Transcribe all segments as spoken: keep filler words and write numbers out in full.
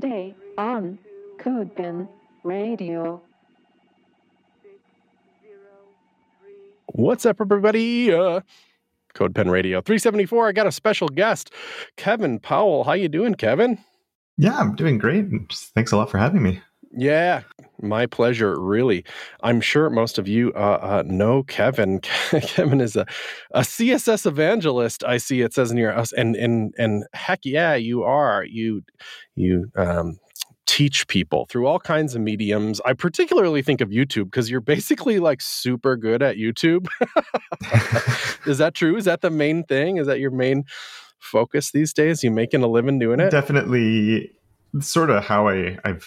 Friday on CodePen Radio. What's up, everybody? Uh, CodePen Radio three seventy-four. I got a special guest, Kevin Powell. How you doing, Kevin? Yeah, I'm doing great. Thanks a lot for having me. Yeah, my pleasure, really. I'm sure most of you uh, uh, know Kevin. Kevin is a, a C S S evangelist, I see it says in your house. And, and, and heck yeah, you are. You you um, teach people through all kinds of mediums. I particularly think of YouTube because you're basically like super good at YouTube. Is that true? Is that the main thing? Is that your main focus these days? You making a living doing it? Definitely sort of how I, I've...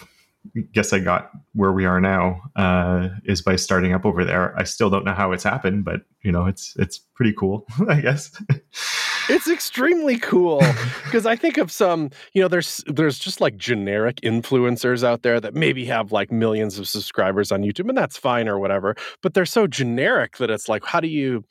guess I got where we are now uh, is by starting up over there. I still don't know how it's happened, but you know, it's it's pretty cool, I guess. It's extremely cool because I think of some, you know, there's there's just like generic influencers out there that maybe have like millions of subscribers on YouTube, and that's fine or whatever. But they're so generic that it's like, how do you?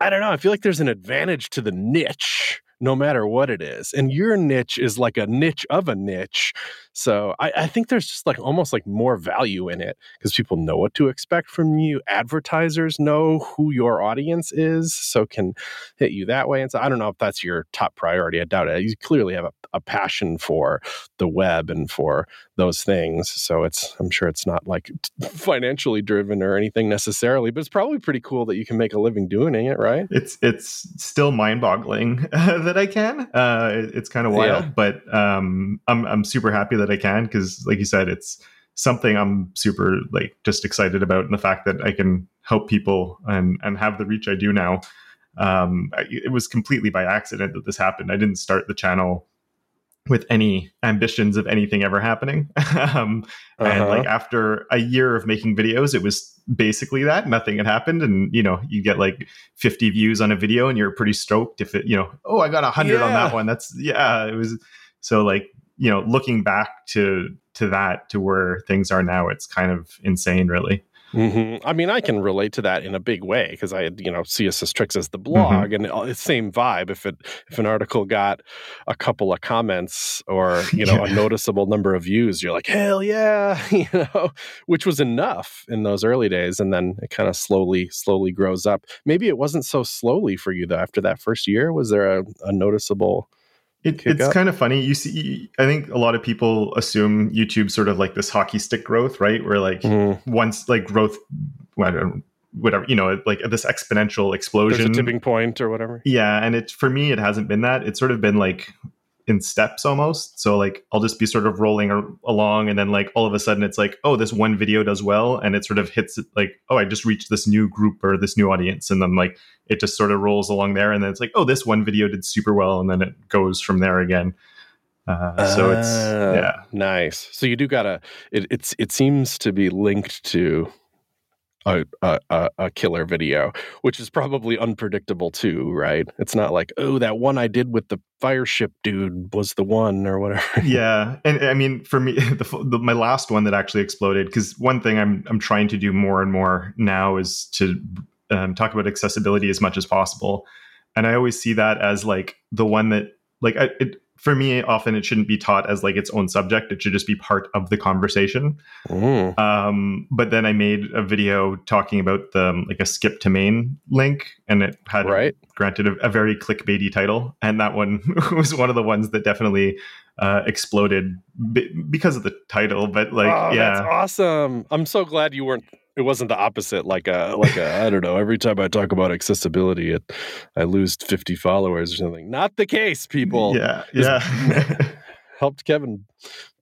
I don't know. I feel like there's an advantage to the niche, no matter what it is. And your niche is like a niche of a niche. So I, I think there's just like almost like more value in it because people know what to expect from you. Advertisers know who your audience is, so can hit you that way. And so I don't know if that's your top priority. I doubt it. You clearly have a, a passion for the web and for those things. So it's, I'm sure it's not like financially driven or anything necessarily, but it's probably pretty cool that you can make a living doing it, right? It's, it's still mind boggling that I can. Uh, it's kind of wild, yeah. but um, I'm, I'm super happy that that I can, because like you said, it's something I'm super like just excited about, and the fact that I can help people and and have the reach I do now. Um, it was completely by accident that this happened. I didn't start the channel with any ambitions of anything ever happening. um, uh-huh. And like after a year of making videos, it was basically that nothing had happened. And, you know, you get like fifty views on a video and you're pretty stoked if it, you know, oh, I got one hundred yeah. on that one. That's yeah, it was so like, you know, looking back to to that, to where things are now, it's kind of insane, really. Mm-hmm. I mean, I can relate to that in a big way because I had, you know, C S S Tricks as the blog, mm-hmm. and it's same vibe. If it if an article got a couple of comments or, you know, yeah. a noticeable number of views, you're like, hell yeah, you know, which was enough in those early days. And then it kind of slowly, slowly grows up. Maybe it wasn't so slowly for you, though. After that first year, was there a, a noticeable... It, it's up. Kind of funny. You see, I think a lot of people assume YouTube sort of like this hockey stick growth, right? Where like mm. once like growth, well, I don't know, whatever, you know, like this exponential explosion. There's a tipping point or whatever. Yeah. And it, for me, it hasn't been that. It's sort of been like in steps almost. So like, I'll just be sort of rolling or, along. And then like, all of a sudden it's like, oh, this one video does well. And it sort of hits like, oh, I just reached this new group or this new audience. And then like, it just sort of rolls along there. And then it's like, oh, this one video did super well. And then it goes from there again. Uh, so it's, uh, yeah. Nice. So you do gotta, it, it's, it seems to be linked to a, a, a killer video, which is probably unpredictable too, right? It's not like, oh, that one I did with the Fireship dude was the one or whatever. Yeah. And I mean, for me, the, the, my last one that actually exploded, because one thing I'm, I'm trying to do more and more now is to um, talk about accessibility as much as possible. And I always see that as like the one that like, I, it, for me, often it shouldn't be taught as like its own subject. It should just be part of the conversation. Mm. Um, but then I made a video talking about the like a skip to main link, and it had right. granted a, a very clickbaity title. And that one was one of the ones that definitely uh, exploded b- because of the title. But like, oh, yeah, that's awesome. I'm so glad you weren't. It wasn't the opposite, like a, like a, I don't know, every time I talk about accessibility, it, I lose fifty followers or something. Not the case, people. Yeah, it's, yeah. Helped Kevin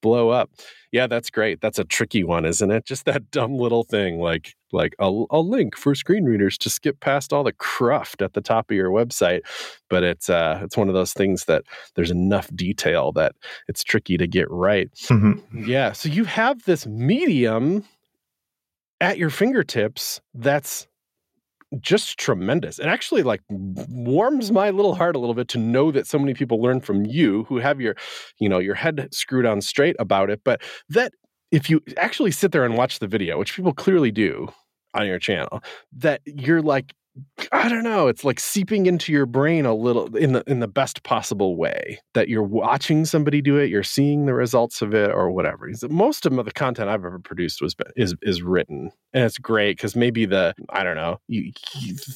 blow up. Yeah, that's great. That's a tricky one, isn't it? Just that dumb little thing, like like a, a link for screen readers to skip past all the cruft at the top of your website. But it's uh, it's one of those things that there's enough detail that it's tricky to get right. Mm-hmm. Yeah, so you have this medium at your fingertips that's just tremendous. It actually like warms my little heart a little bit to know that so many people learn from you who have your, you know, your head screwed on straight about it. But that if you actually sit there and watch the video, which people clearly do on your channel, that you're like I don't know, it's like seeping into your brain a little in the in the best possible way, that you're watching somebody do it, you're seeing the results of it or whatever. Most of the content I've ever produced was is is written, and it's great because maybe the, I don't know, you,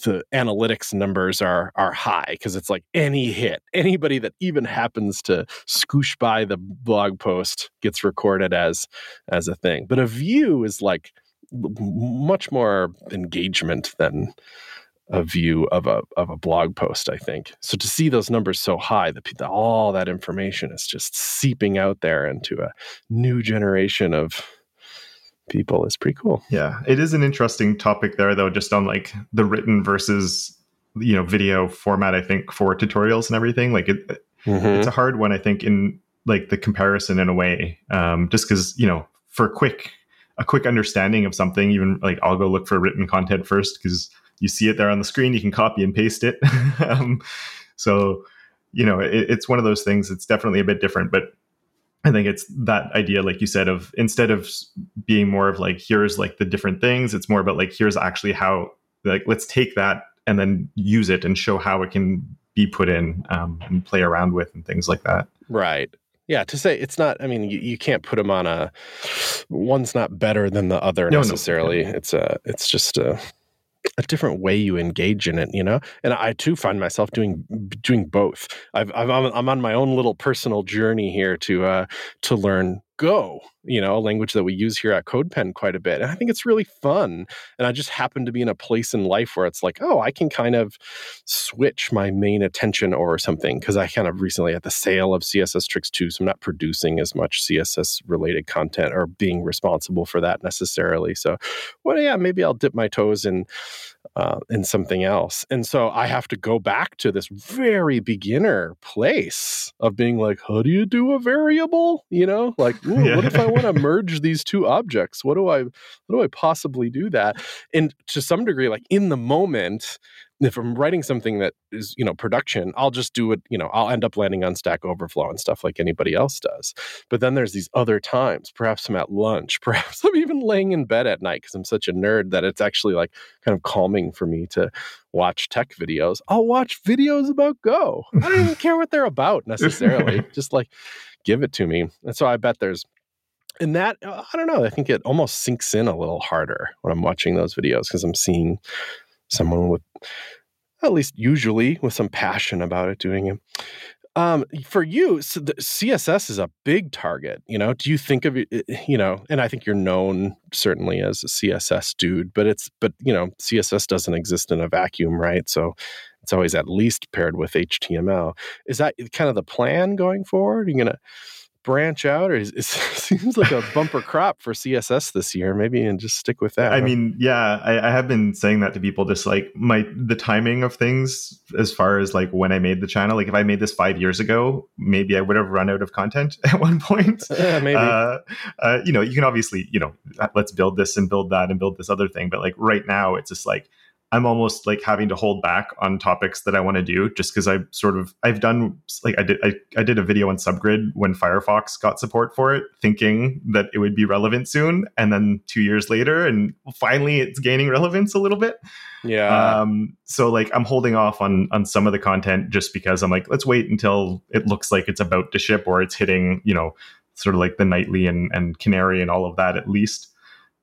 the analytics numbers are are high because it's like any hit, anybody that even happens to scoosh by the blog post gets recorded as as a thing. But a view is like much more engagement than a view of a of a blog post, I think. So to see those numbers so high, that all that information is just seeping out there into a new generation of people is pretty cool. Yeah, it is an interesting topic there, though, just on like the written versus, you know, video format. I think for tutorials and everything, like it, mm-hmm. it's a hard one. I think in like the comparison in a way, um, just because, you know, for quick a quick understanding of something, even like I'll go look for written content first because you see it there on the screen, you can copy and paste it. um, so, you know, it, it's one of those things. It's definitely a bit different, but I think it's that idea, like you said, of instead of being more of like, here's like the different things, it's more about like, here's actually how, like, let's take that and then use it and show how it can be put in um, and play around with and things like that. Right. Yeah, to say it's not, I mean, you, you can't put them on a, one's not better than the other no, necessarily. No. It's a, it's just a, a different way you engage in it, you know? And I too find myself doing doing both. I've, I've, I'm on my own little personal journey here to uh, to learn Go, you know, a language that we use here at CodePen quite a bit. And I think it's really fun. And I just happen to be in a place in life where it's like, oh, I can kind of switch my main attention or something, because I kind of recently had the sale of C S S Tricks too. So I'm not producing as much C S S related content or being responsible for that necessarily. So, well, yeah, maybe I'll dip my toes in uh, in something else. And so I have to go back to this very beginner place of being like, how do you do a variable? You know, like, ooh, yeah. What if I want to merge these two objects? What do I, what do I possibly do that? And to some degree, like in the moment, if I'm writing something that is, you know, production, I'll just do it, you know, I'll end up landing on Stack Overflow and stuff like anybody else does. But then there's these other times, perhaps I'm at lunch, perhaps I'm even laying in bed at night because I'm such a nerd that it's actually like kind of calming for me to watch tech videos. I'll watch videos about Go. I don't even care what they're about necessarily. Just like, give it to me. And so I bet there's, and that, I don't know, I think it almost sinks in a little harder when I'm watching those videos because I'm seeing someone with, at least usually, with some passion about it doing it. Um, for you, so the C S S is a big target, you know? Do you think of it, you know, and I think you're known certainly as a C S S dude, but it's, but you know, C S S doesn't exist in a vacuum, right? So it's always at least paired with H T M L. Is that kind of the plan going forward? Are you going to branch out, or is, it seems like a bumper crop for C S S this year, maybe, and just stick with that? I mean, yeah, I, I have been saying that to people, just like my, the timing of things as far as like when I made the channel, like if I made this five years ago, maybe I would have run out of content at one point. Yeah, maybe. Uh, uh, you know, you can obviously, you know, let's build this and build that and build this other thing. But like right now it's just like, I'm almost like having to hold back on topics that I want to do just because I sort of, I've done like I did, I, I did a video on Subgrid when Firefox got support for it, thinking that it would be relevant soon. And then two years later, and finally it's gaining relevance a little bit. Yeah. Um, so like I'm holding off on, on some of the content just because I'm like, let's wait until it looks like it's about to ship or it's hitting, you know, sort of like the nightly and, and Canary and all of that at least.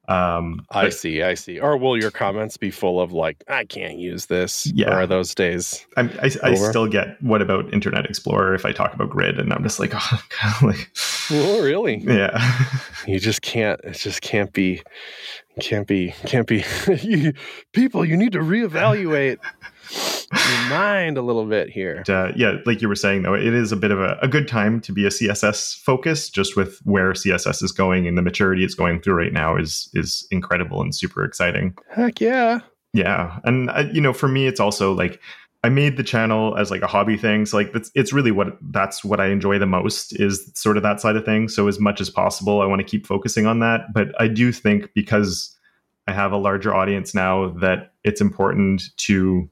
Um, I but, see, I see. Or will your comments be full of like, I can't use this? Yeah. Or are those days? I'm, I, I still get, what about Internet Explorer if I talk about Grid? And I'm just like, oh, like, oh really? Yeah. You just can't, it just can't be, can't be, can't be. you, people, you need to reevaluate your mind a little bit here. But, uh, yeah, like you were saying, though, it is a bit of a, a good time to be a C S S focus, just with where C S S is going and the maturity it's going through right now is is incredible and super exciting. Heck yeah. Yeah. And, I, you know, for me, it's also like I made the channel as like a hobby thing. So like that's, it's really what that's what I enjoy the most is sort of that side of things. So as much as possible, I want to keep focusing on that. But I do think because I have a larger audience now that it's important to...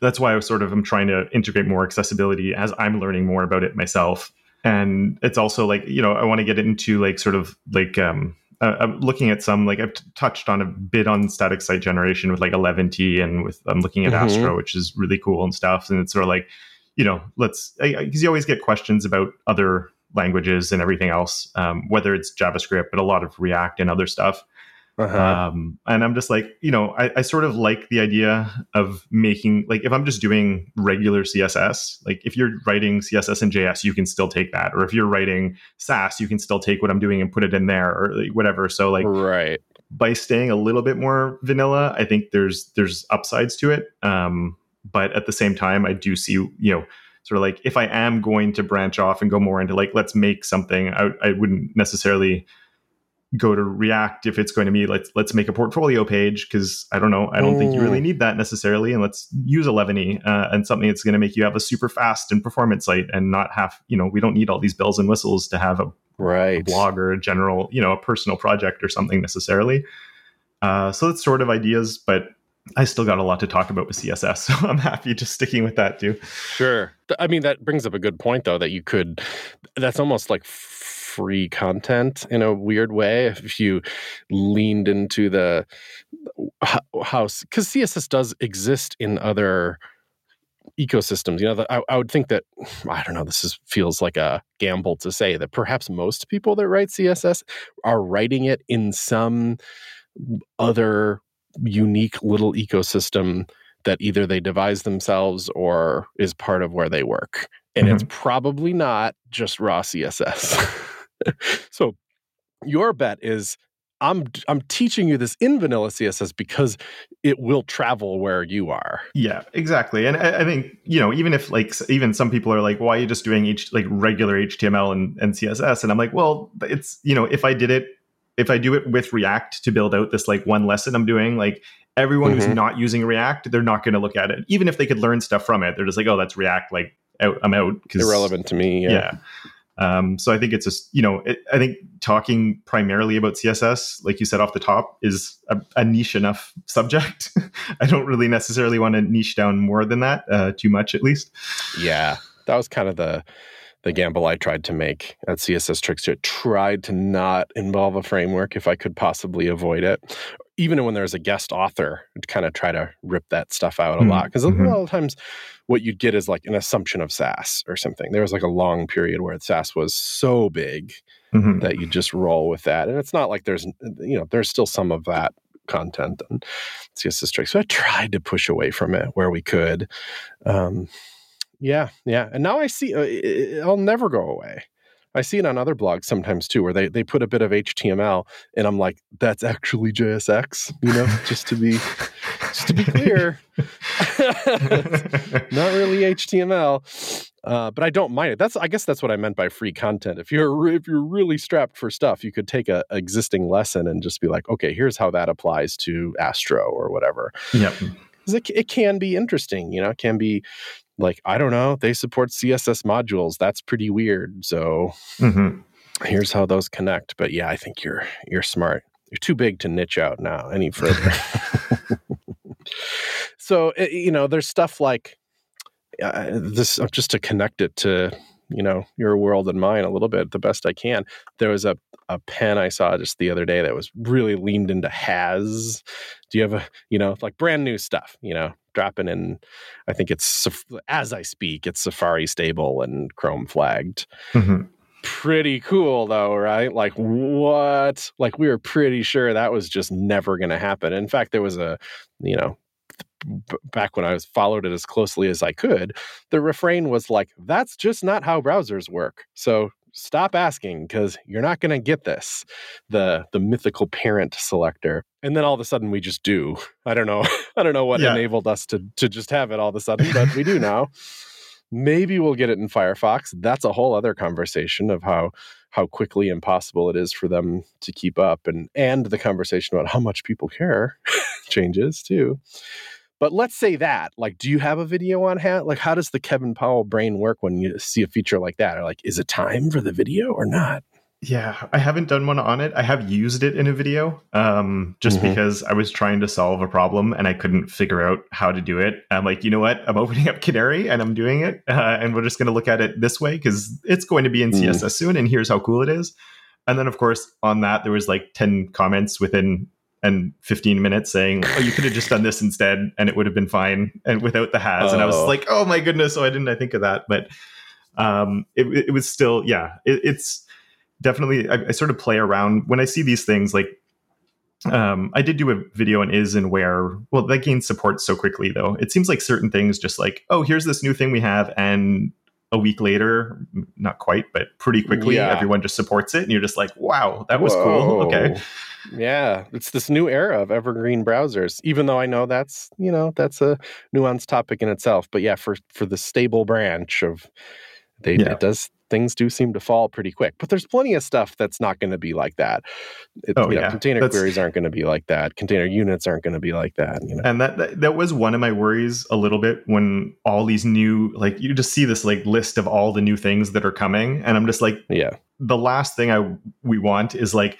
That's why I sort of am trying to integrate more accessibility as I'm learning more about it myself. And it's also like, you know, I want to get into like sort of like um, Uh, I'm looking at some, like I've t- touched on a bit on static site generation with like Eleventy, and with I'm looking at mm-hmm. Astro, which is really cool and stuff. And it's sort of like, you know, let's, because you always get questions about other languages and everything else, um, whether it's JavaScript, but a lot of React and other stuff. Uh-huh. Um, and I'm just like, you know, I, I sort of like the idea of making, like, if I'm just doing regular C S S, like if you're writing C S S and J S, you can still take that. Or if you're writing Sass, you can still take what I'm doing and put it in there, or like, whatever. So like, right. by staying a little bit more vanilla, I think there's, there's upsides to it. Um, but at the same time, I do see, you know, sort of like if I am going to branch off and go more into like, let's make something, I, I wouldn't necessarily go to React if it's going to be let's let's make a portfolio page, because I don't know, I don't mm. think you really need that necessarily, and let's use Eleventy uh, and something that's going to make you have a super fast and performant site and not have, you know, we don't need all these bells and whistles to have a, right. a blog or a general, you know, a personal project or something necessarily. Uh, so that's sort of ideas, but I still got a lot to talk about with C S S, so I'm happy just sticking with that too. Sure. I mean, that brings up a good point though, that you could, that's almost like free content in a weird way if you leaned into the house, because C S S does exist in other ecosystems. You know, the, I, I would think that, I don't know, this is, feels like a gamble to say that perhaps most people that write C S S are writing it in some other unique little ecosystem that either they devise themselves or is part of where they work. And mm-hmm. it's probably not just raw C S S. So your bet is I'm I'm teaching you this in vanilla C S S because it will travel where you are. Yeah, exactly. And I, I think, you know, even if like, even some people are like, why are you just doing each like regular H T M L and, and C S S? And I'm like, well, it's, you know, if I did it, if I do it with React to build out this like one lesson I'm doing, like everyone mm-hmm. who's not using React, they're not going to look at it. Even if they could learn stuff from it, they're just like, oh, that's React. Like, out, I'm out. Irrelevant to me. Yeah. yeah. Um, so I think it's just, you know, it, I think talking primarily about C S S, like you said off the top, is a, a niche enough subject. I don't really necessarily want to niche down more than that, uh, too much at least. Yeah. That was kind of the the gamble I tried to make at C S S Tricks. I tried to not involve a framework if I could possibly avoid it. Even when there's a guest author, I'd kind of try to rip that stuff out a mm-hmm. lot. Because a lot of times what you'd get is like an assumption of Sass or something. There was like a long period where Sass was so big mm-hmm. that you just roll with that. And it's not like there's, you know, there's still some of that content on C S S Tricks. So I tried to push away from it where we could. Um, yeah, yeah. And now I see, uh, I'll never go away. I see it on other blogs sometimes too, where they, they put a bit of H T M L, and I'm like, that's actually J S X, you know, just to be just to be clear, not really H T M L, uh, but I don't mind it. That's I guess that's what I meant by free content. If you're if you're really strapped for stuff, you could take a existing lesson and just be like, okay, here's how that applies to Astro or whatever. Yep, it it can be interesting, you know, it can be. Like, I don't know, they support C S S modules. That's pretty weird. So mm-hmm. here's how those connect. But yeah, I think you're you're smart. You're too big to niche out now any further. So, you know, there's stuff like uh, this, just to connect it to, you know, your world and mine a little bit the best I can. There was a, a pen I saw just the other day that was really leaned into has. Do you have a, you know, like brand new stuff, you know, dropping in, I think it's, as I speak, it's Safari stable and Chrome flagged. Mm-hmm. Pretty cool though, right? Like what? Like we were pretty sure that was just never going to happen. In fact, there was a, you know, back when I was followed it as closely as I could, the refrain was like, that's just not how browsers work. So stop asking because you're not going to get this, the the mythical parent selector. And then all of a sudden we just do. I don't know. I don't know what yeah. enabled us to to just have it all of a sudden, but we do now. Maybe we'll get it in Firefox. That's a whole other conversation of how how quickly impossible it is for them to keep up, and and the conversation about how much people care changes too. But let's say that, like, do you have a video on how, like, how does the Kevin Powell brain work when you see a feature like that? Or like, is it time for the video or not? Yeah, I haven't done one on it. I have used it in a video um, just mm-hmm. because I was trying to solve a problem and I couldn't figure out how to do it. I'm like, you know what? I'm opening up Canary and I'm doing it. Uh, and we're just going to look at it this way because it's going to be in mm. C S S soon. And here's how cool it is. And then, of course, on that, there was like ten comments within and fifteen minutes saying, oh, you could have just done this instead and it would have been fine and without the has. Oh. And I was like, oh, my goodness. So I didn't I think of that. But um, it, it was still, yeah, it, it's definitely, I, I sort of play around when I see these things. Like um, I did do a video on is and where. Well, that gains support so quickly, though. It seems like certain things just like, oh, here's this new thing we have. And a week later, not quite, but pretty quickly, yeah. everyone just supports it. And you're just like, wow, that was Whoa. cool. Okay. Yeah. It's this new era of evergreen browsers, even though I know that's, you know, that's a nuanced topic in itself. But yeah, for, for the stable branch of, they yeah. it does, things do seem to fall pretty quick. But there's plenty of stuff that's not going to be like that. It, oh, you know, yeah. Container that's... queries aren't going to be like that. Container units aren't going to be like that. You know? And that, that that was one of my worries a little bit when all these new, like you just see this like list of all the new things that are coming. And I'm just like, yeah, the last thing I we want is like,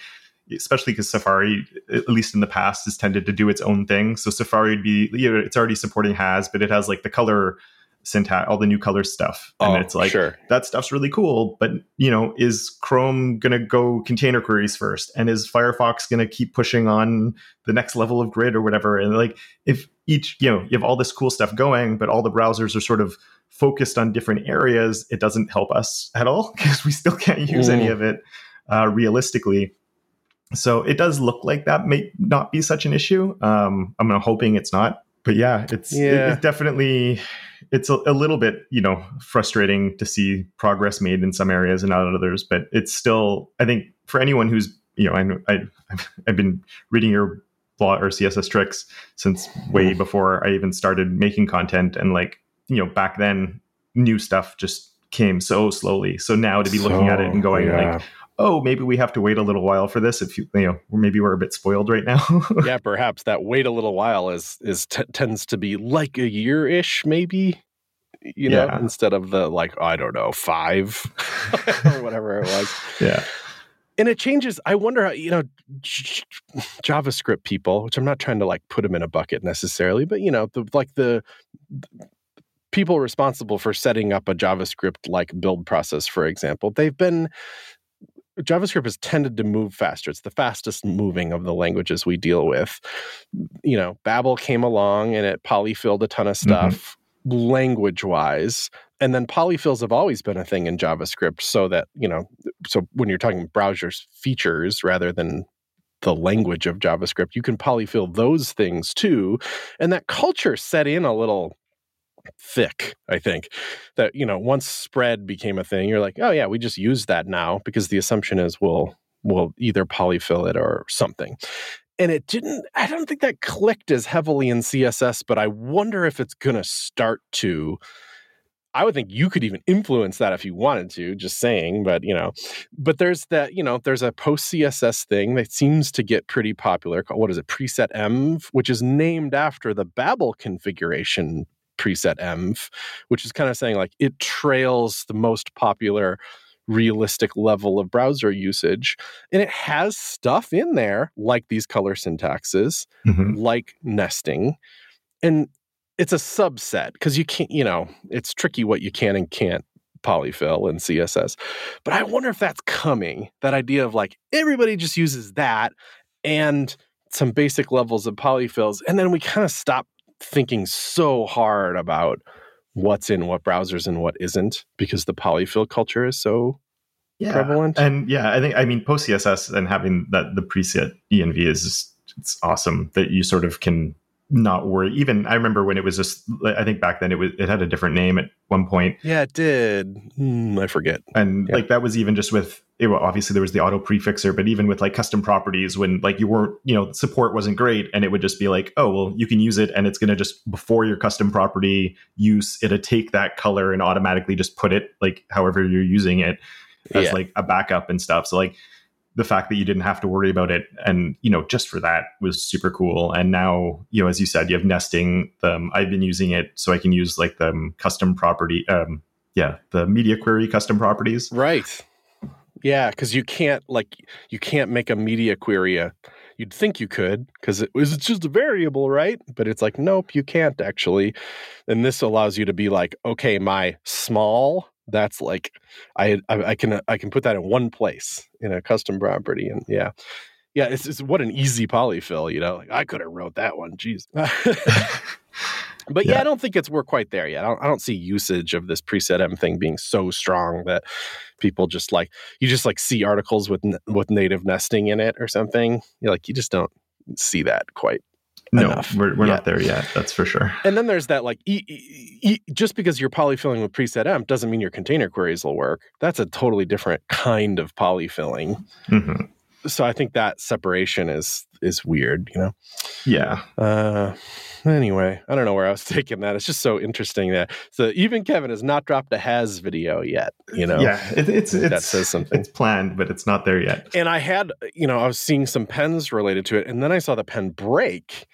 especially because Safari, at least in the past, has tended to do its own thing. So Safari would be, you know, it's already supporting has, but it has like the color syntax, all the new color stuff. And oh, it's like, sure. that stuff's really cool. But, you know, is Chrome going to go container queries first? And is Firefox going to keep pushing on the next level of grid or whatever? And like, if each, you know, you have all this cool stuff going, but all the browsers are sort of focused on different areas, it doesn't help us at all because we still can't use mm. any of it uh, realistically. So it does look like that may not be such an issue. Um, I'm hoping it's not. But yeah, it's, yeah. it's definitely, it's a, a little bit, you know, frustrating to see progress made in some areas and not in others. But it's still, I think for anyone who's, you know, I, I, I've been reading your blog or C S S Tricks since way before I even started making content. And like, you know, back then, new stuff just came so slowly. So now to be so, looking at it and going yeah. like, oh, maybe we have to wait a little while for this. If you, you know, maybe we're a bit spoiled right now. yeah, perhaps that wait a little while is is t- tends to be like a year ish, maybe. You yeah. know, instead of the like I don't know five or whatever it was. Yeah, and it changes. I wonder how you know j- j- JavaScript people, which I'm not trying to like put them in a bucket necessarily, but you know, the, like the. the people responsible for setting up a JavaScript like build process, for example, they've been JavaScript has tended to move faster. It's the fastest moving of the languages we deal with. You know, Babel came along and it polyfilled a ton of stuff mm-hmm. language wise. And then polyfills have always been a thing in JavaScript so that, you know, so when you're talking browsers features rather than the language of JavaScript, you can polyfill those things too. And that culture set in a little thick, I think, that, you know, once spread became a thing, you're like, oh yeah, we just use that now because the assumption is we'll, we'll either polyfill it or something. And it didn't, I don't think that clicked as heavily in C S S, but I wonder if it's going to start to, I would think you could even influence that if you wanted to, just saying, but, you know, but there's that, you know, there's a post C S S thing that seems to get pretty popular called, what is it? Preset env, which is named after the Babel configuration preset env, which is kind of saying like it trails the most popular realistic level of browser usage. And it has stuff in there like these color syntaxes, mm-hmm. like nesting. And it's a subset because you can't, you know, it's tricky what you can and can't polyfill in C S S. But I wonder if that's coming, that idea of like everybody just uses that and some basic levels of polyfills. And then we kind of stop thinking so hard about what's in what browsers and what isn't because the polyfill culture is so yeah. prevalent. And yeah, I think, I mean, post C S S and having that the preset E N V is just, it's awesome that you sort of can not worry. Even I remember when it was just, I think back then it was, it had a different name at one point. Yeah, it did. Mm, I forget. And yeah. like that was even just with, it, well, obviously there was the auto prefixer, but even with like custom properties when like you weren't, you know, support wasn't great and it would just be like, oh, well you can use it and it's going to just before your custom property use, it'll take that color and automatically just put it like however you're using it as yeah. like a backup and stuff. So like the fact that you didn't have to worry about it and, you know, just for that was super cool. And now, you know, as you said, you have nesting. Um, I've been using it so I can use like the um, custom property. Um, yeah, the media query custom properties. Right. Yeah, because you can't like you can't make a media query. A, you'd think you could because it was just a variable, right? But it's like, nope, you can't actually. And this allows you to be like, okay, my small that's like, I, I I can I can put that in one place in a custom property, and yeah, yeah, it's, it's what an easy polyfill, you know. Like, I could have wrote that one, jeez. But yeah. yeah, I don't think it's we're quite there yet. I don't, I don't see usage of this preset M thing being so strong that people just like you just like see articles with with native nesting in it or something. You're like you just don't see that quite. No, enough we're we're yet. not there yet. That's for sure. And then there's that like e, e, e, just because you're polyfilling with preset M doesn't mean your container queries will work. That's a totally different kind of polyfilling. Mm-hmm. So I think that separation is is weird, you know? Yeah. Uh, anyway, I don't know where I was taking that. It's just so interesting that so even Kevin has not dropped a has video yet, you know? Yeah, it, it's, that it's, says something. It's planned, but it's not there yet. And I had, you know, I was seeing some pens related to it, and then I saw the pen break.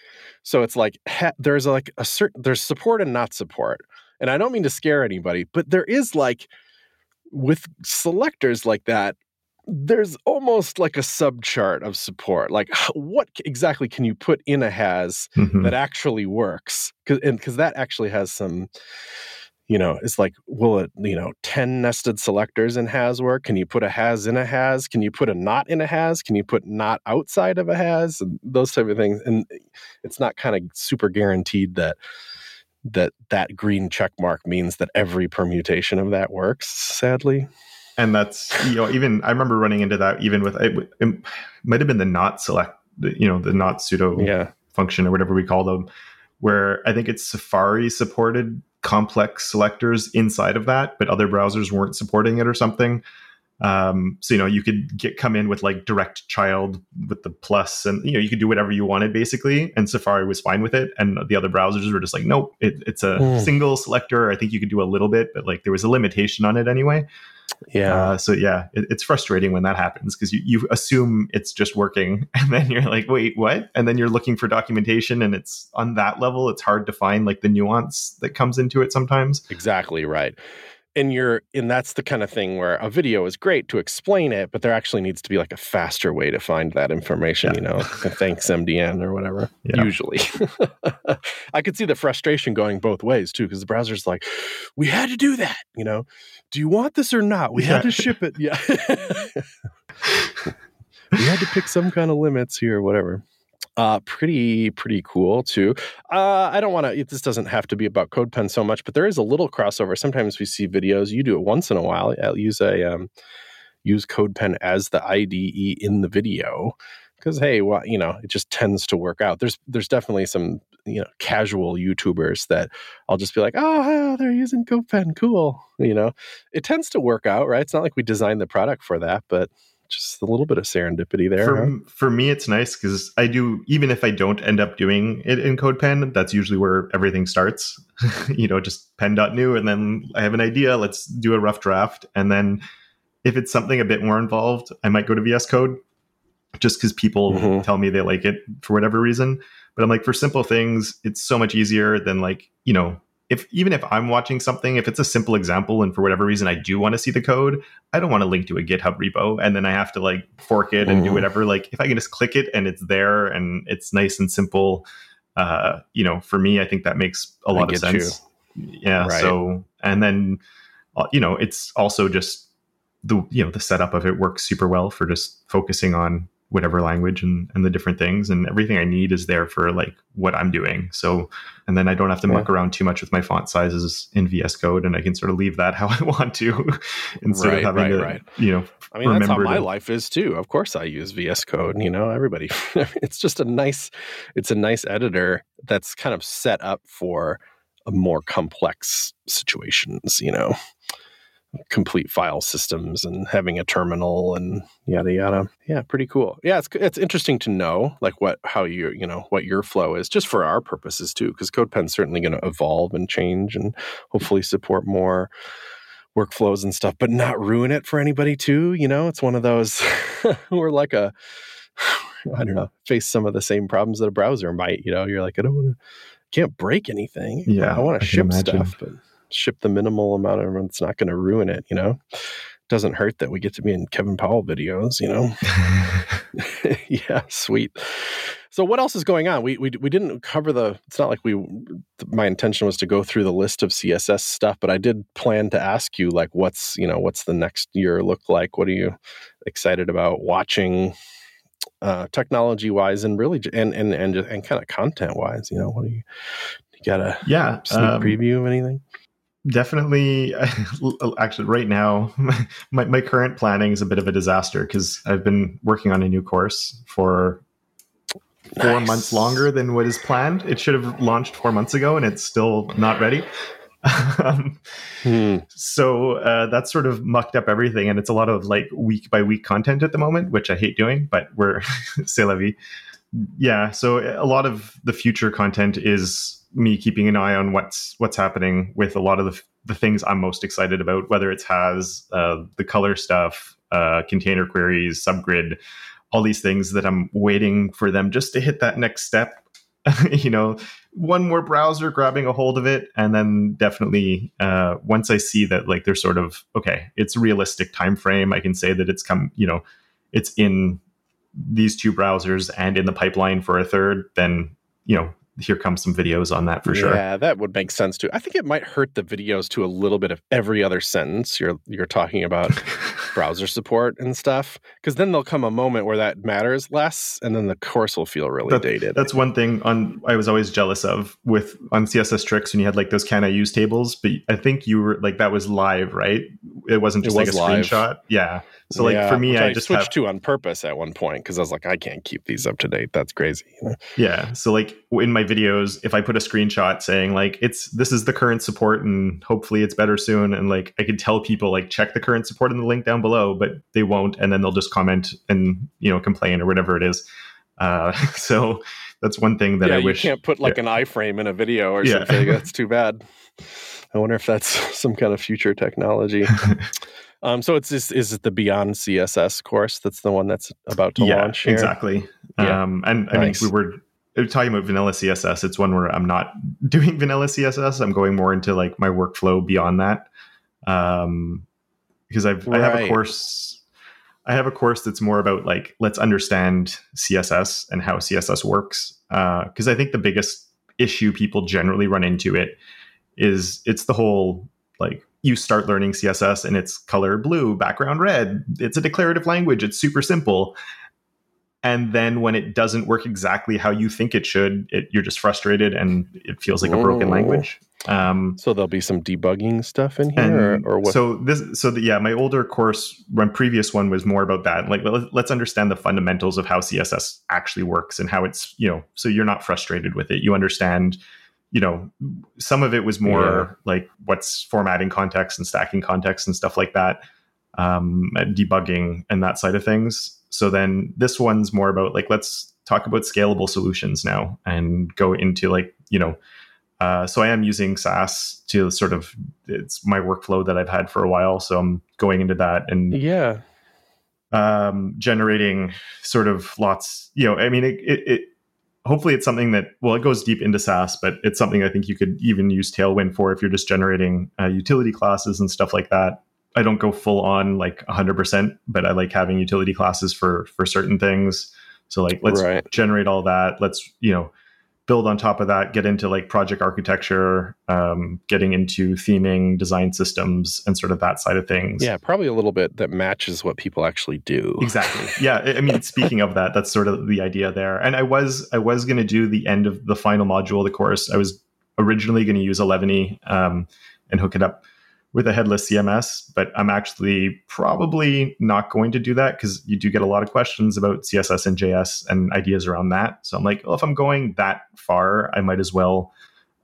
So it's like, ha- there's like a certain, there's support and not support. And I don't mean to scare anybody, but there is like, with selectors like that, there's almost like a subchart of support. Like what exactly can you put in a has mm-hmm. that actually works? Cause, and because that actually has some, you know, it's like, will it, you know, ten nested selectors in has work? Can you put a has in a has? Can you put a not in a has? Can you put not outside of a has? And those type of things. And it's not kind of super guaranteed that that that green check mark means that every permutation of that works, sadly. And that's, you know, even I remember running into that even with, it, it might have been the not select, you know, the not pseudo yeah. function or whatever we call them, where I think it's Safari supported complex selectors inside of that, but other browsers weren't supporting it or something. Um, so, you know, you could get come in with like direct child with the plus and, you know, you could do whatever you wanted basically. And Safari was fine with it. And the other browsers were just like, nope, it, it's a mm. single selector. I think you could do a little bit, but like there was a limitation on it anyway. Yeah. Uh, so yeah, it, it's frustrating when that happens because you, you assume it's just working and then you're like, wait, what? And then you're looking for documentation and it's on that level. It's hard to find like the nuance that comes into it sometimes. Exactly right. And you're, and that's the kind of thing where a video is great to explain it, but there actually needs to be like a faster way to find that information, yeah. you know, thanks M D N or whatever, yeah. usually. I could see the frustration going both ways too, because the browser's like, we had to do that, you know, do you want this or not? We yeah. had to ship it. Yeah. We had to pick some kind of limits here, whatever. Uh, pretty, pretty cool too. Uh, I don't want to, this doesn't have to be about CodePen so much, but there is a little crossover. Sometimes we see videos, you do it once in a while. I'll use a, um, use CodePen as the I D E in the video because, hey, well, you know, it just tends to work out. There's, there's definitely some, you know, casual YouTubers that I'll just be like, oh, they're using CodePen. Cool. You know, it tends to work out, right? It's not like we designed the product for that, but just a little bit of serendipity there. For, huh? for me, it's nice because I do, even if I don't end up doing it in CodePen, that's usually where everything starts, you know, just pen.new. And then I have an idea, let's do a rough draft. And then if it's something a bit more involved, I might go to V S Code just because people mm-hmm. tell me they like it for whatever reason. But I'm like, for simple things, it's so much easier than like, you know, If even if I'm watching something, if it's a simple example and for whatever reason I do want to see the code, I don't want to link to a GitHub repo and then I have to like fork it and mm. do whatever. Like if I can just click it and it's there and it's nice and simple, uh, you know, for me, I think that makes a lot of sense. You. Yeah. Right. So and then, you know, it's also just the, you know, the setup of it works super well for just focusing on whatever language and, and the different things and everything I need is there for like what I'm doing. So, and then I don't have to yeah. muck around too much with my font sizes in V S Code and I can sort of leave that how I want to instead right, of having right, to, right. you know, I mean, that's how my to, life is too. Of course I use V S Code, you know, everybody, it's just a nice, it's a nice editor that's kind of set up for more complex situations, you know. Complete file systems and having a terminal and yada yada. Yeah, pretty cool. Yeah, it's it's interesting to know like what how you you know what your flow is just for our purposes too, because CodePen's certainly going to evolve and change and hopefully support more workflows and stuff, but not ruin it for anybody too. You know, it's one of those we're like a I don't know face some of the same problems that a browser might. You know, you're like I don't want to can't break anything. Yeah, I want to ship stuff, but. Ship the minimal amount of it's not going to ruin it, you know. Doesn't hurt that we get to be in Kevin Powell videos, you know. Yeah, sweet. So what else is going on? We we we didn't cover the, it's not like we, my intention was to go through the list of C S S stuff, but I did plan to ask you, like, what's, you know, what's the next year look like? What are you excited about watching uh, technology-wise and really, and and and, and kind of content-wise, you know, what do you, you got a yeah, sneak um, preview of anything? Definitely. Actually, right now, my, my current planning is a bit of a disaster because I've been working on a new course for four nice. months longer than what is planned. It should have launched four months ago and it's still not ready. um, hmm. So uh, that's sort of mucked up everything. And it's a lot of like week by week content at the moment, which I hate doing, but we're c'est la vie. Yeah. So a lot of the future content is me keeping an eye on what's what's happening with a lot of the, the things I'm most excited about, whether it's has uh, the color stuff, uh, container queries, Subgrid, all these things that I'm waiting for them just to hit that next step. You know, one more browser grabbing a hold of it. And then definitely uh, once I see that, like, there's sort of, okay, it's a realistic time frame. I can say that it's come, you know, it's in these two browsers and in the pipeline for a third, then, you know, here come some videos on that for yeah, sure. Yeah, that would make sense too. I think it might hurt the videos to a little bit of every other sentence you're you're talking about browser support and stuff, because then there'll come a moment where that matters less, and then the course will feel really that, dated. That's one thing on I was always jealous of with on C S S Tricks when you had like those can I use tables, but I think you were like that was live, right? It wasn't just it was like a live. Screenshot. Yeah. So like yeah, for me, I, I just switched have, to on purpose at one point because I was like, I can't keep these up to date. That's crazy. You know? Yeah. So like in my videos, if I put a screenshot saying like it's this is the current support and hopefully it's better soon, and like I could tell people like check the current support in the link down below, but they won't, and then they'll just comment and you know complain or whatever it is. Uh, so that's one thing that yeah, I wish you can't put like yeah. an iframe in a video or yeah. something. That's too bad. I wonder if that's some kind of future technology. Um, so it's just, is it the Beyond C S S course that's the one that's about to yeah, launch? Here? Exactly. Yeah. Um, and I nice. mean, we were, we were talking about vanilla C S S. It's one where I'm not doing vanilla C S S. I'm going more into like my workflow beyond that. Um, because I've, right. I have a course, I have a course that's more about like, let's understand C S S and how C S S works. Uh, because I think the biggest issue people generally run into it is it's the whole like, you start learning C S S and it's color blue, background red. It's a declarative language. It's super simple. And then when it doesn't work exactly how you think it should, it, you're just frustrated and it feels like Whoa. a broken language. Um, so there'll be some debugging stuff in here, and or, or what? So this, so the, yeah, my older course, my previous one was more about that. Like, let's understand the fundamentals of how C S S actually works and how it's, you know, so you're not frustrated with it. You understand. You know, some of it was more yeah. like what's formatting context and stacking context and stuff like that, um, and debugging and that side of things. So then this one's more about like, let's talk about scalable solutions now and go into like, you know, uh, so I am using Sass to sort of, it's my workflow that I've had for a while. So I'm going into that and yeah, um, generating sort of lots, you know, I mean, it, it, it hopefully it's something that, well, it goes deep into Sass, but it's something I think you could even use Tailwind for if you're just generating uh, utility classes and stuff like that. I don't go full on like one hundred percent, but I like having utility classes for for certain things. So like, let's right. generate all that. Let's, you know, build on top of that, get into like project architecture, um, getting into theming, design systems, and sort of that side of things. Yeah, probably a little bit that matches what people actually do. Exactly. Yeah. I mean, speaking of that, that's sort of the idea there. And I was I was going to do the end of the final module of the course. I was originally going to use Eleventy um, and hook it up with a headless C M S, but I'm actually probably not going to do that because you do get a lot of questions about C S S and J S and ideas around that. So I'm like, well, if I'm going that far, I might as well,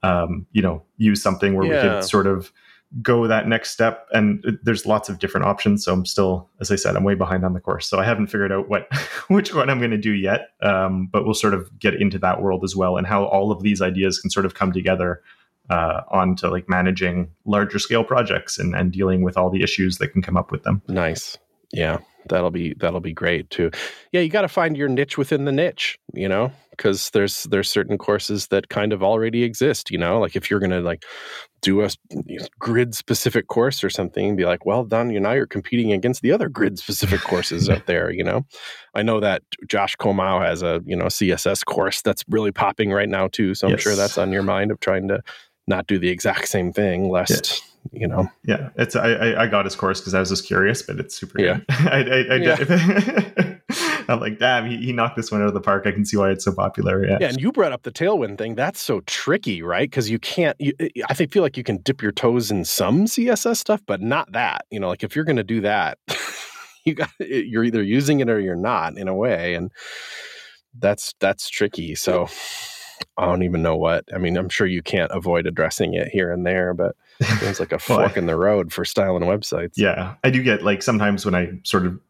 um, you know, use something where yeah. we could sort of go that next step. And it, there's lots of different options. So I'm still, as I said, I'm way behind on the course. So I haven't figured out what which one I'm going to do yet. Um, but we'll sort of get into that world as well and how all of these ideas can sort of come together uh, onto like managing larger scale projects and, and dealing with all the issues that can come up with them. Nice. Yeah. that'll be that'll be great too. Yeah, you got to find your niche within the niche, you know, because there's there's certain courses that kind of already exist, you know, like if you're gonna like do a grid specific course or something, be like, well done, you know, you're competing against the other grid specific courses out there, you know. I know that Josh Comeau has a you know C S S course that's really popping right now too, so I'm yes. sure that's on your mind of trying to not do the exact same thing, lest. Yes. You know, yeah, it's I I got his course because I was just curious, but it's super yeah. good. I, I, I yeah. I'm like, damn, he, he knocked this one out of the park. I can see why it's so popular. Yeah, yeah, and you brought up the Tailwind thing. That's so tricky, right? Because you can't. You, I feel like you can dip your toes in some C S S stuff, but not that. You know, like if you're going to do that, you got you're either using it or you're not in a way, and that's that's tricky. So I don't even know what. I mean, I'm sure you can't avoid addressing it here and there, but. It's like a fork well, in the road for styling websites. Yeah, I do get like sometimes when I sort of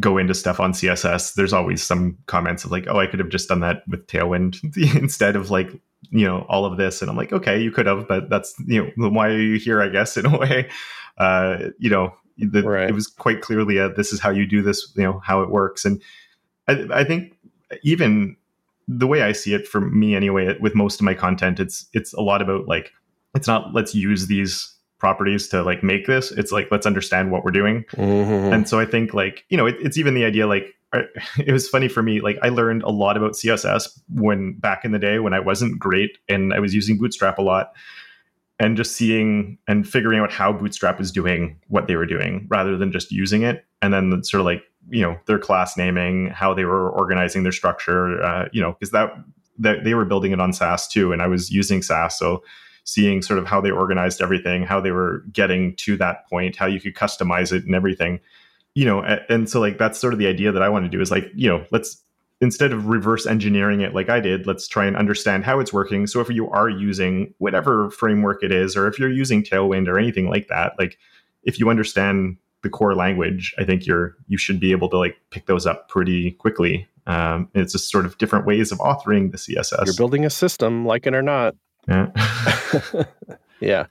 go into stuff on C S S, there's always some comments of like, oh, I could have just done that with Tailwind instead of like, you know, all of this. And I'm like, okay, you could have, but that's, you know, why are you here, I guess, in a way, uh, you know, the, right. It was quite clearly a, this is how you do this, you know, how it works. And I, I think even the way I see it for me anyway, with most of my content, it's it's a lot about like, it's not let's use these properties to like make this. It's like, let's understand what we're doing. Mm-hmm. And so I think like, you know, it, it's even the idea, like it was funny for me. Like I learned a lot about C S S when back in the day when I wasn't great and I was using Bootstrap a lot and just seeing and figuring out how Bootstrap is doing what they were doing rather than just using it. And then sort of like, you know, their class naming, how they were organizing their structure, uh, you know, because that, that they were building it on Sass too. And I was using Sass. So seeing sort of how they organized everything, how they were getting to that point, how you could customize it and everything, you know, and so like, that's sort of the idea that I want to do is like, you know, let's, instead of reverse engineering it like I did, let's try and understand how it's working. So if you are using whatever framework it is, or if you're using Tailwind or anything like that, like if you understand the core language, I think you're, you should be able to like pick those up pretty quickly. Um, it's just sort of different ways of authoring the C S S. You're building a system, like it or not. Yeah. Yeah.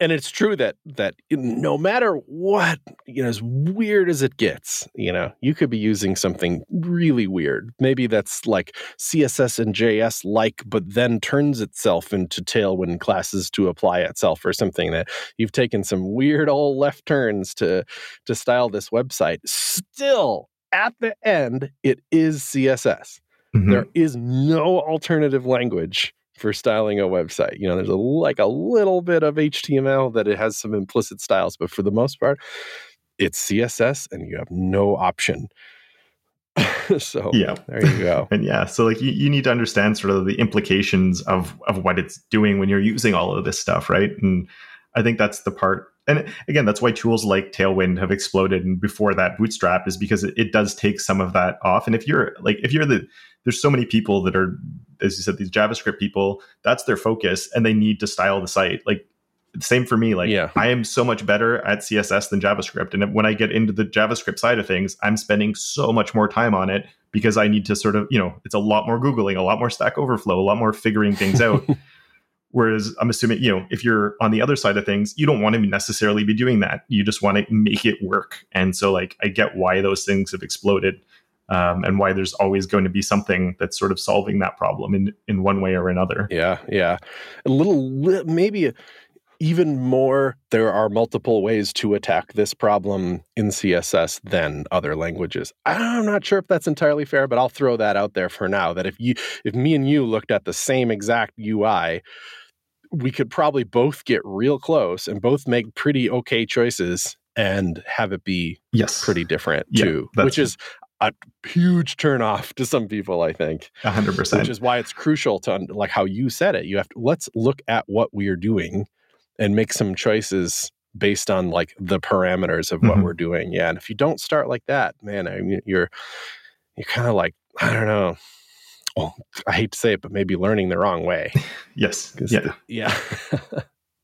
And it's true that that no matter what, you know, as weird as it gets, you know, you could be using something really weird. Maybe that's like C S S and J S like, but then turns itself into Tailwind classes to apply itself or something, that you've taken some weird old left turns to to style this website. Still, at the end, it is C S S. Mm-hmm. There is no alternative language for styling a website. You know, there's a, like a little bit of H T M L that it has some implicit styles, but for the most part, it's C S S and you have no option. So yeah, there you go. And yeah, so like you, you need to understand sort of the implications of, of what it's doing when you're using all of this stuff, right? And I think that's the part. And again, that's why tools like Tailwind have exploded. And before that, Bootstrap, is because it, it does take some of that off. And if you're like, if you're the, there's so many people that are, as you said, these JavaScript people, that's their focus and they need to style the site. Like, same for me. Like, yeah. I am so much better at C S S than JavaScript. And when I get into the JavaScript side of things, I'm spending so much more time on it because I need to sort of, you know, it's a lot more Googling, a lot more Stack Overflow, a lot more figuring things out. Whereas I'm assuming, you know, if you're on the other side of things, you don't want to necessarily be doing that. You just want to make it work. And so like, I get why those things have exploded. Um, and why there's always going to be something that's sort of solving that problem in, in one way or another. Yeah, yeah. A little, maybe even more, there are multiple ways to attack this problem in C S S than other languages. I'm not sure if that's entirely fair, but I'll throw that out there for now, that if you, if me and you looked at the same exact U I, we could probably both get real close and both make pretty okay choices and have it be yes. pretty different yeah, too, which is... a huge turnoff to some people, I think. A hundred percent. Which is why it's crucial to, like how you said it, you have to, let's look at what we are doing and make some choices based on like the parameters of what mm-hmm. we're doing. Yeah. And if you don't start like that, man, I mean, you're, you're kind of like, I don't know. Well, I hate to say it, but maybe learning the wrong way. Yes. Yeah. The, yeah.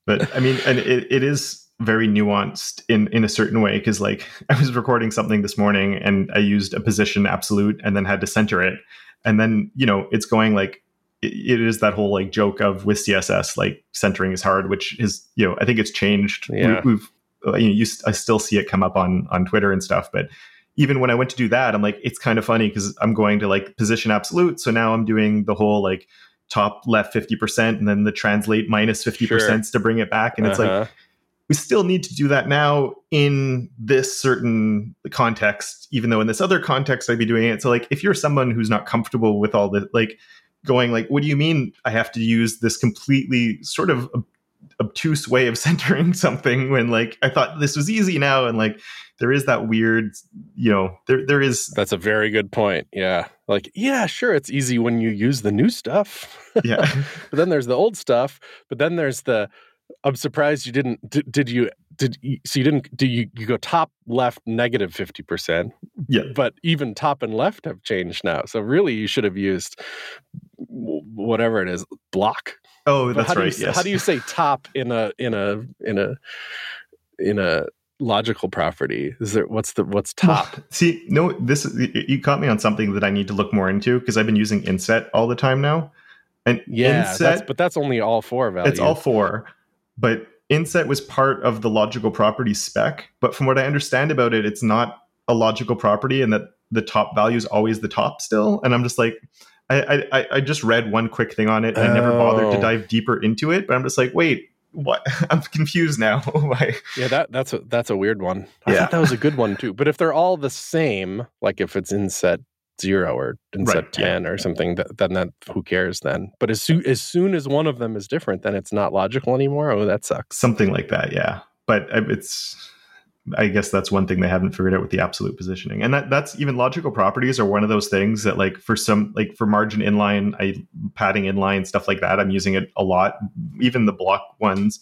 But I mean, and it, it is, very nuanced in in a certain way, because like I was recording something this morning and I used a position absolute and then had to center it, and then you know it's going like it, it is that whole like joke of with C S S like centering is hard, which is you know I think it's changed. Yeah. we, we've you know you, I still see it come up on on Twitter and stuff, but even when I went to do that, I'm like, it's kind of funny because I'm going to like position absolute. So now I'm doing the whole like top left fifty percent and then the translate minus fifty percent sure. to bring it back. And uh-huh. it's like, we still need to do that now in this certain context, even though in this other context I'd be doing it. So like, if you're someone who's not comfortable with all the like going like, what do you mean I have to use this completely sort of obtuse way of centering something when like I thought this was easy now? And like, there is that weird, you know, there there is. That's a very good point. Yeah. Like, yeah, sure, it's easy when you use the new stuff. Yeah. But then there's the old stuff. But then there's the, I'm surprised you didn't, did, did you, did you, so you didn't, do you, you go top left negative fifty percent. Yeah. But even top and left have changed now. So really you should have used whatever it is, block. Oh, but that's how do right. You, yes. How do you say top in a, in a, in a, in a, logical property? Is there what's the what's top? See, no, this is, you caught me on something that I need to look more into because I've been using inset all the time now. And yeah, inset, that's, but that's only all four values. It's all four, but inset was part of the logical property spec. But from what I understand about it, it's not a logical property, and that the top value is always the top still. And I'm just like, I I, I just read one quick thing on it. And oh. I never bothered to dive deeper into it, but I'm just like, wait. What? I'm confused now. yeah, that that's a, that's a weird one. I yeah. thought that was a good one too. But if they're all the same, like if it's inset zero or inset right, ten yeah. or something, that, then that who cares then? But as soon as soon as one of them is different, then it's not logical anymore. Oh, that sucks. Something like that, yeah. But it's, I guess that's one thing they haven't figured out with the absolute positioning, and that that's even logical properties are one of those things that like for some like for margin inline, I padding inline stuff like that, I'm using it a lot, even the block ones.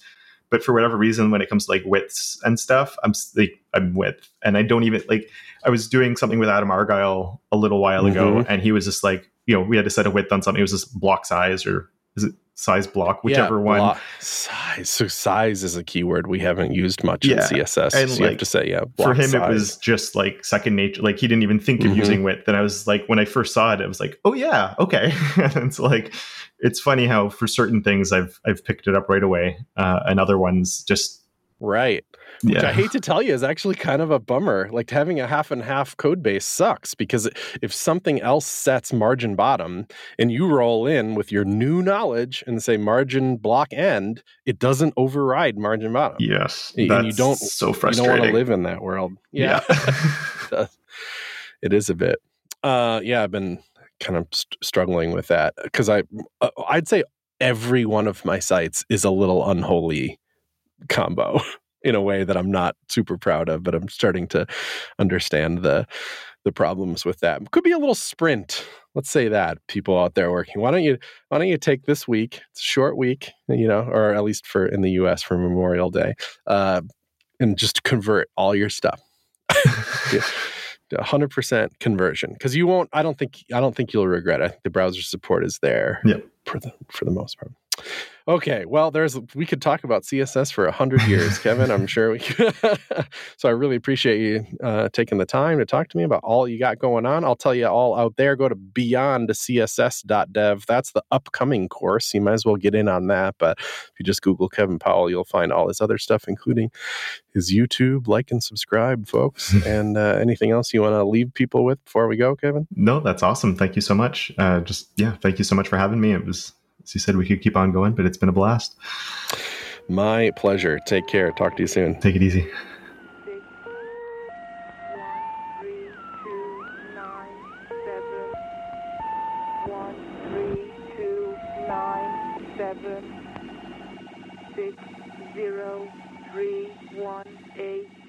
But for whatever reason, when it comes to like widths and stuff, I'm like I'm width, and I don't even like. I was doing something with Adam Argyle a little while ago, mm-hmm. and he was just like, you know, we had to set a width on something. It was just block size or is it? Size block, whichever yeah, block. One. Size. So size is a keyword we haven't used much yeah. in C S S. And so like, you have to say, yeah, block for him, size. It was just like second nature. Like he didn't even think mm-hmm. of using width. And I was like, when I first saw it, I was like, oh yeah, okay. And it's like, it's funny how for certain things I've I've picked it up right away, uh, and other ones just right. Which yeah. I hate to tell you is actually kind of a bummer. Like having a half and half code base sucks because if something else sets margin bottom and you roll in with your new knowledge and say margin block end, it doesn't override margin bottom. Yes. And that's you don't, so frustrating. You don't want to live in that world. Yeah. yeah. It is a bit. Uh, yeah, I've been kind of st- struggling with that because I, uh, I'd say every one of my sites is a little unholy combo. In a way that I'm not super proud of, but I'm starting to understand the the problems with that. Could be a little sprint. Let's say that people out there working. Why don't you why don't you take this week? It's a short week, you know, or at least for in the U S for Memorial Day, uh, and just convert all your stuff. yeah. one hundred percent conversion because you won't. I don't think. I don't think you'll regret it. I think the browser support is there. Yep. for the for the most part. Okay, well, there's we could talk about C S S for a hundred years, Kevin. I'm sure we could. So I really appreciate you uh, taking the time to talk to me about all you got going on. I'll tell you all out there, go to beyond c s s dot dev. That's the upcoming course. You might as well get in on that. But if you just Google Kevin Powell, you'll find all his other stuff, including his YouTube. Like and subscribe, folks. And uh, anything else you want to leave people with before we go, Kevin? No, that's awesome. Thank you so much. Uh, just, yeah, thank you so much for having me. It was... As you said, we could keep on going, but it's been a blast. My pleasure. Take care. Talk to you soon. Take it easy. six zero three one eight